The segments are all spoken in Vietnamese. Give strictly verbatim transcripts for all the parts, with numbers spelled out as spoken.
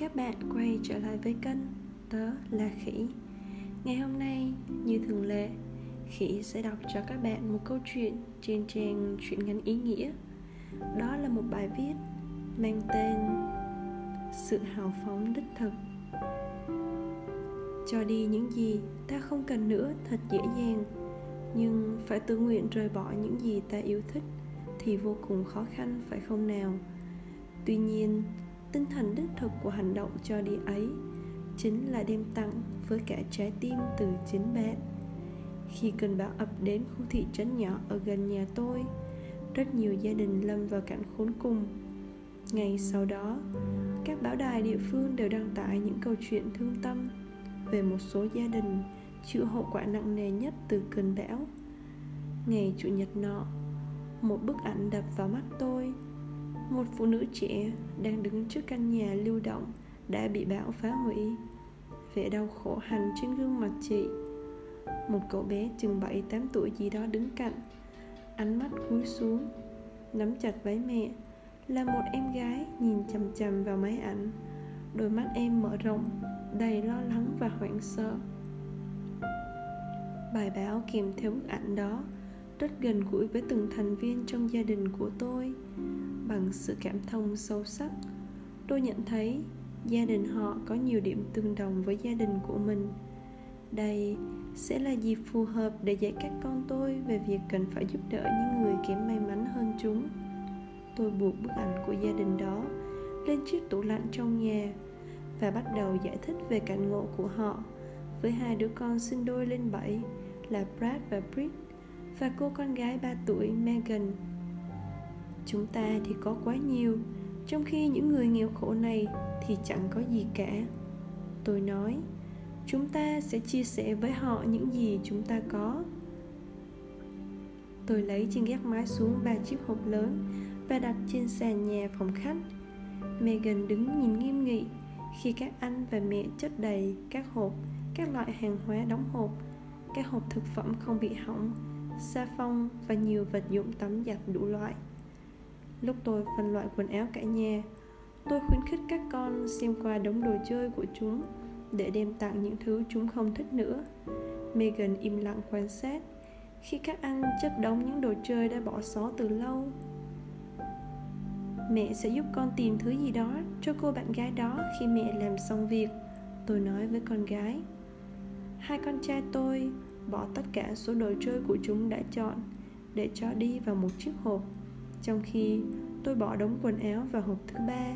các bạn quay trở lại với kênh Tớ là Khỉ. Ngày hôm nay, như thường lệ, Khỉ sẽ đọc cho các bạn một câu chuyện trên trang truyện ngắn ý nghĩa. Đó là một bài viết mang tên Sự hào phóng đích thực. Cho đi những gì ta không cần nữa thật dễ dàng, nhưng phải tự nguyện rời bỏ những gì ta yêu thích thì vô cùng khó khăn, phải không nào? Tuy nhiên, tinh thần đích thực của hành động cho đi ấy chính là đem tặng với cả trái tim từ chính bạn. Khi cơn bão ập đến khu thị trấn nhỏ ở gần nhà tôi, rất nhiều gia đình lâm vào cảnh khốn cùng. Ngay sau đó, các báo đài địa phương đều đăng tải những câu chuyện thương tâm về một số gia đình chịu hậu quả nặng nề nhất từ cơn bão. Ngày Chủ nhật nọ, một bức ảnh đập vào mắt tôi. Một phụ nữ trẻ đang đứng trước căn nhà lưu động đã bị bão phá hủy. Vẻ đau khổ hằn trên gương mặt chị. Một cậu bé chừng bảy tám tuổi gì đó đứng cạnh, ánh mắt cúi xuống, nắm chặt váy mẹ. Là một em gái nhìn chằm chằm vào máy ảnh, đôi mắt em mở rộng, đầy lo lắng và hoảng sợ. Bài báo kèm theo bức ảnh đó rất gần gũi với từng thành viên trong gia đình của tôi. Bằng sự cảm thông sâu sắc, tôi nhận thấy gia đình họ có nhiều điểm tương đồng với gia đình của mình. Đây sẽ là dịp phù hợp để dạy các con tôi về việc cần phải giúp đỡ những người kém may mắn hơn chúng. Tôi buộc bức ảnh của gia đình đó lên chiếc tủ lạnh trong nhà và bắt đầu giải thích về cảnh ngộ của họ với hai đứa con sinh đôi lên bảy là Brad và Britt, và cô con gái ba tuổi Megan. Chúng ta thì có quá nhiều, trong khi những người nghèo khổ này thì chẳng có gì cả. Tôi nói, chúng ta sẽ chia sẻ với họ những gì chúng ta có. Tôi lấy trên gác mái xuống ba chiếc hộp lớn và đặt trên sàn nhà phòng khách. Megan đứng nhìn nghiêm nghị khi các anh và mẹ chất đầy các hộp, các loại hàng hóa đóng hộp, các hộp thực phẩm không bị hỏng, xà phòng và nhiều vật dụng tắm giặt đủ loại. Lúc tôi phân loại quần áo cả nhà, tôi khuyến khích các con xem qua đống đồ chơi của chúng để đem tặng những thứ chúng không thích nữa. Megan im lặng quan sát khi các anh chất đống những đồ chơi đã bỏ xó từ lâu. Mẹ sẽ giúp con tìm thứ gì đó cho cô bạn gái đó khi mẹ làm xong việc, tôi nói với con gái. Hai con trai tôi bỏ tất cả số đồ chơi của chúng đã chọn để cho đi vào một chiếc hộp, trong khi tôi bỏ đống quần áo vào hộp thứ ba.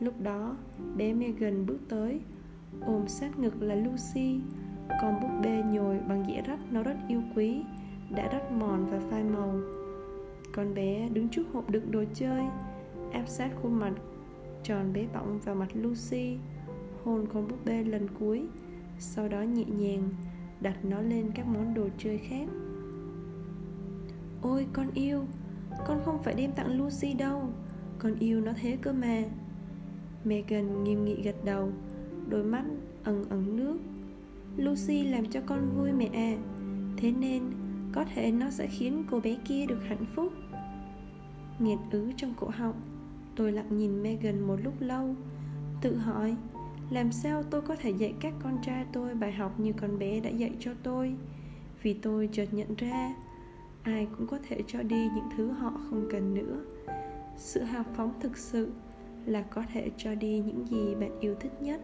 Lúc đó, bé Megan bước tới, ôm sát ngực là Lucy, con búp bê nhồi bằng dĩa rách nó rất yêu quý, đã rách mòn và phai màu. Con bé đứng trước hộp đựng đồ chơi, áp sát khuôn mặt tròn bé bỏng vào mặt Lucy, hôn con búp bê lần cuối, sau đó nhẹ nhàng đặt nó lên các món đồ chơi khác. Ôi con yêu, con không phải đem tặng Lucy đâu, con yêu nó thế cơ mà. Megan nghiêm nghị gật đầu, đôi mắt ẩn ẩn nước. Lucy làm cho con vui mẹ à, thế nên có thể nó sẽ khiến cô bé kia được hạnh phúc. Nghẹt ứ trong cổ họng, tôi lặng nhìn Megan một lúc lâu, tự hỏi làm sao tôi có thể dạy các con trai tôi bài học như con bé đã dạy cho tôi. Vì tôi chợt nhận ra ai cũng có thể cho đi những thứ họ không cần nữa. Sự hào phóng thực sự là có thể cho đi những gì bạn yêu thích nhất.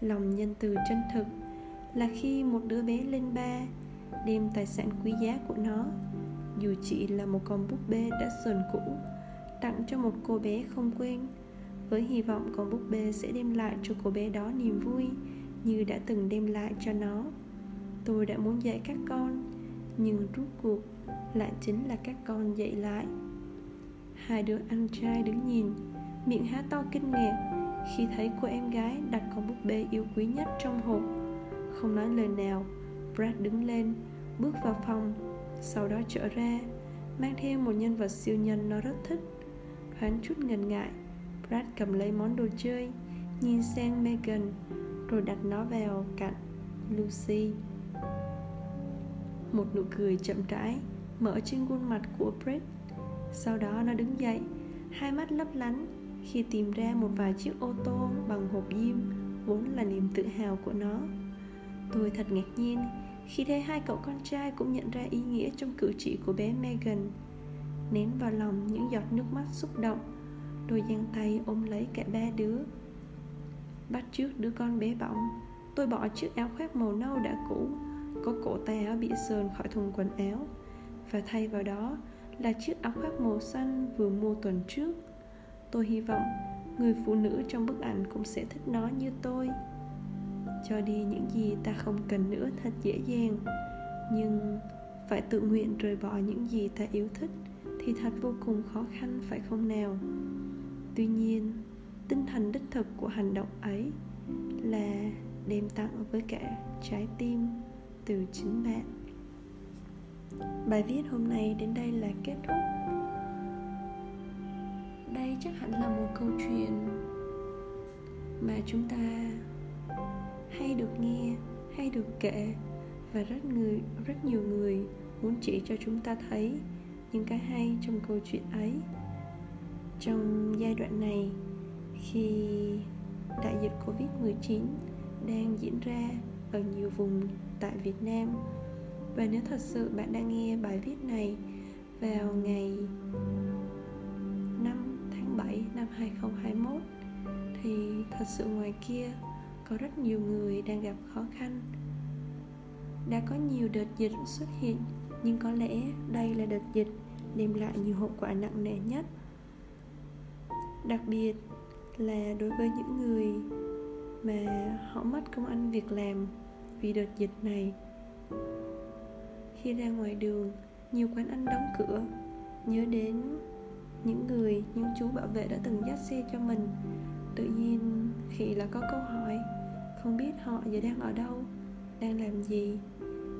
Lòng nhân từ chân thực là khi một đứa bé lên ba đem tài sản quý giá của nó, dù chỉ là một con búp bê đã sờn cũ, tặng cho một cô bé không quen, với hy vọng con búp bê sẽ đem lại cho cô bé đó niềm vui như đã từng đem lại cho nó. Tôi đã muốn dạy các con, nhưng rốt cuộc lại chính là các con dạy lại. Hai đứa anh trai đứng nhìn, miệng há to kinh ngạc khi thấy cô em gái đặt con búp bê yêu quý nhất trong hộp. Không nói lời nào, Brad đứng lên, bước vào phòng, sau đó trở ra, mang theo một nhân vật siêu nhân nó rất thích. Thoáng chút ngần ngại, Brad cầm lấy món đồ chơi, nhìn sang Megan, rồi đặt nó vào cạnh Lucy. Một nụ cười chậm rãi mở trên khuôn mặt của Brad. Sau đó nó đứng dậy, hai mắt lấp lánh khi tìm ra một vài chiếc ô tô bằng hộp diêm vốn là niềm tự hào của nó. Tôi thật ngạc nhiên khi thấy hai cậu con trai cũng nhận ra ý nghĩa trong cử chỉ của bé Megan. Nén vào lòng những giọt nước mắt xúc động, tôi giang tay ôm lấy cả ba đứa. Bắt chước đứa con bé bỏng, tôi bỏ chiếc áo khoác màu nâu đã cũ có cổ tay áo bị sờn khỏi thùng quần áo và thay vào đó là chiếc áo khoác màu xanh vừa mua tuần trước. Tôi hy vọng người phụ nữ trong bức ảnh cũng sẽ thích nó như tôi. Cho đi những gì ta không cần nữa thật dễ dàng, nhưng phải tự nguyện rời bỏ những gì ta yêu thích thì thật vô cùng khó khăn, phải không nào? Tuy nhiên, tinh thần đích thực của hành động ấy là đem tặng với cả trái tim từ chính bạn. Bài viết hôm nay đến đây là kết thúc. Đây chắc hẳn là một câu chuyện mà chúng ta hay được nghe, hay được kể, và rất người, rất nhiều người muốn chỉ cho chúng ta thấy những cái hay trong câu chuyện ấy. Trong giai đoạn này, khi đại dịch covid mười chín đang diễn ra ở nhiều vùng tại Việt Nam, và nếu thật sự bạn đang nghe bài viết này vào ngày năm tháng bảy năm hai nghìn không trăm hai mươi mốt, thì thật sự ngoài kia có rất nhiều người đang gặp khó khăn. Đã có nhiều đợt dịch xuất hiện, nhưng có lẽ đây là đợt dịch đem lại nhiều hậu quả nặng nề nhất, đặc biệt là đối với những người mà họ mất công ăn việc làm vì đợt dịch này. Khi ra ngoài đường, nhiều quán ăn đóng cửa. Nhớ đến những người, những chú bảo vệ đã từng dắt xe cho mình, tự nhiên khi là có câu hỏi, không biết họ giờ đang ở đâu, đang làm gì,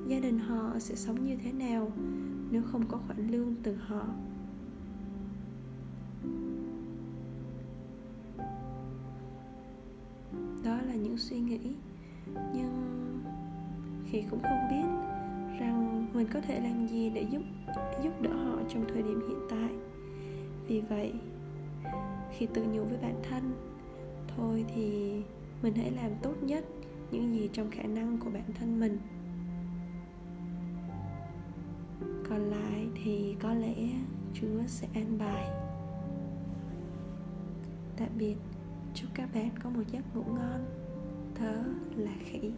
gia đình họ sẽ sống như thế nào nếu không có khoản lương từ họ. Đó là những suy nghĩ, nhưng khi cũng không biết rằng mình có thể làm gì để giúp giúp đỡ họ trong thời điểm hiện tại. Vì vậy, khi tự nhủ với bản thân, thôi thì mình hãy làm tốt nhất những gì trong khả năng của bản thân mình. Còn lại thì có lẽ Chúa sẽ an bài. Tạm biệt, chúc các bạn có một giấc ngủ ngon. Thơ là khỉ.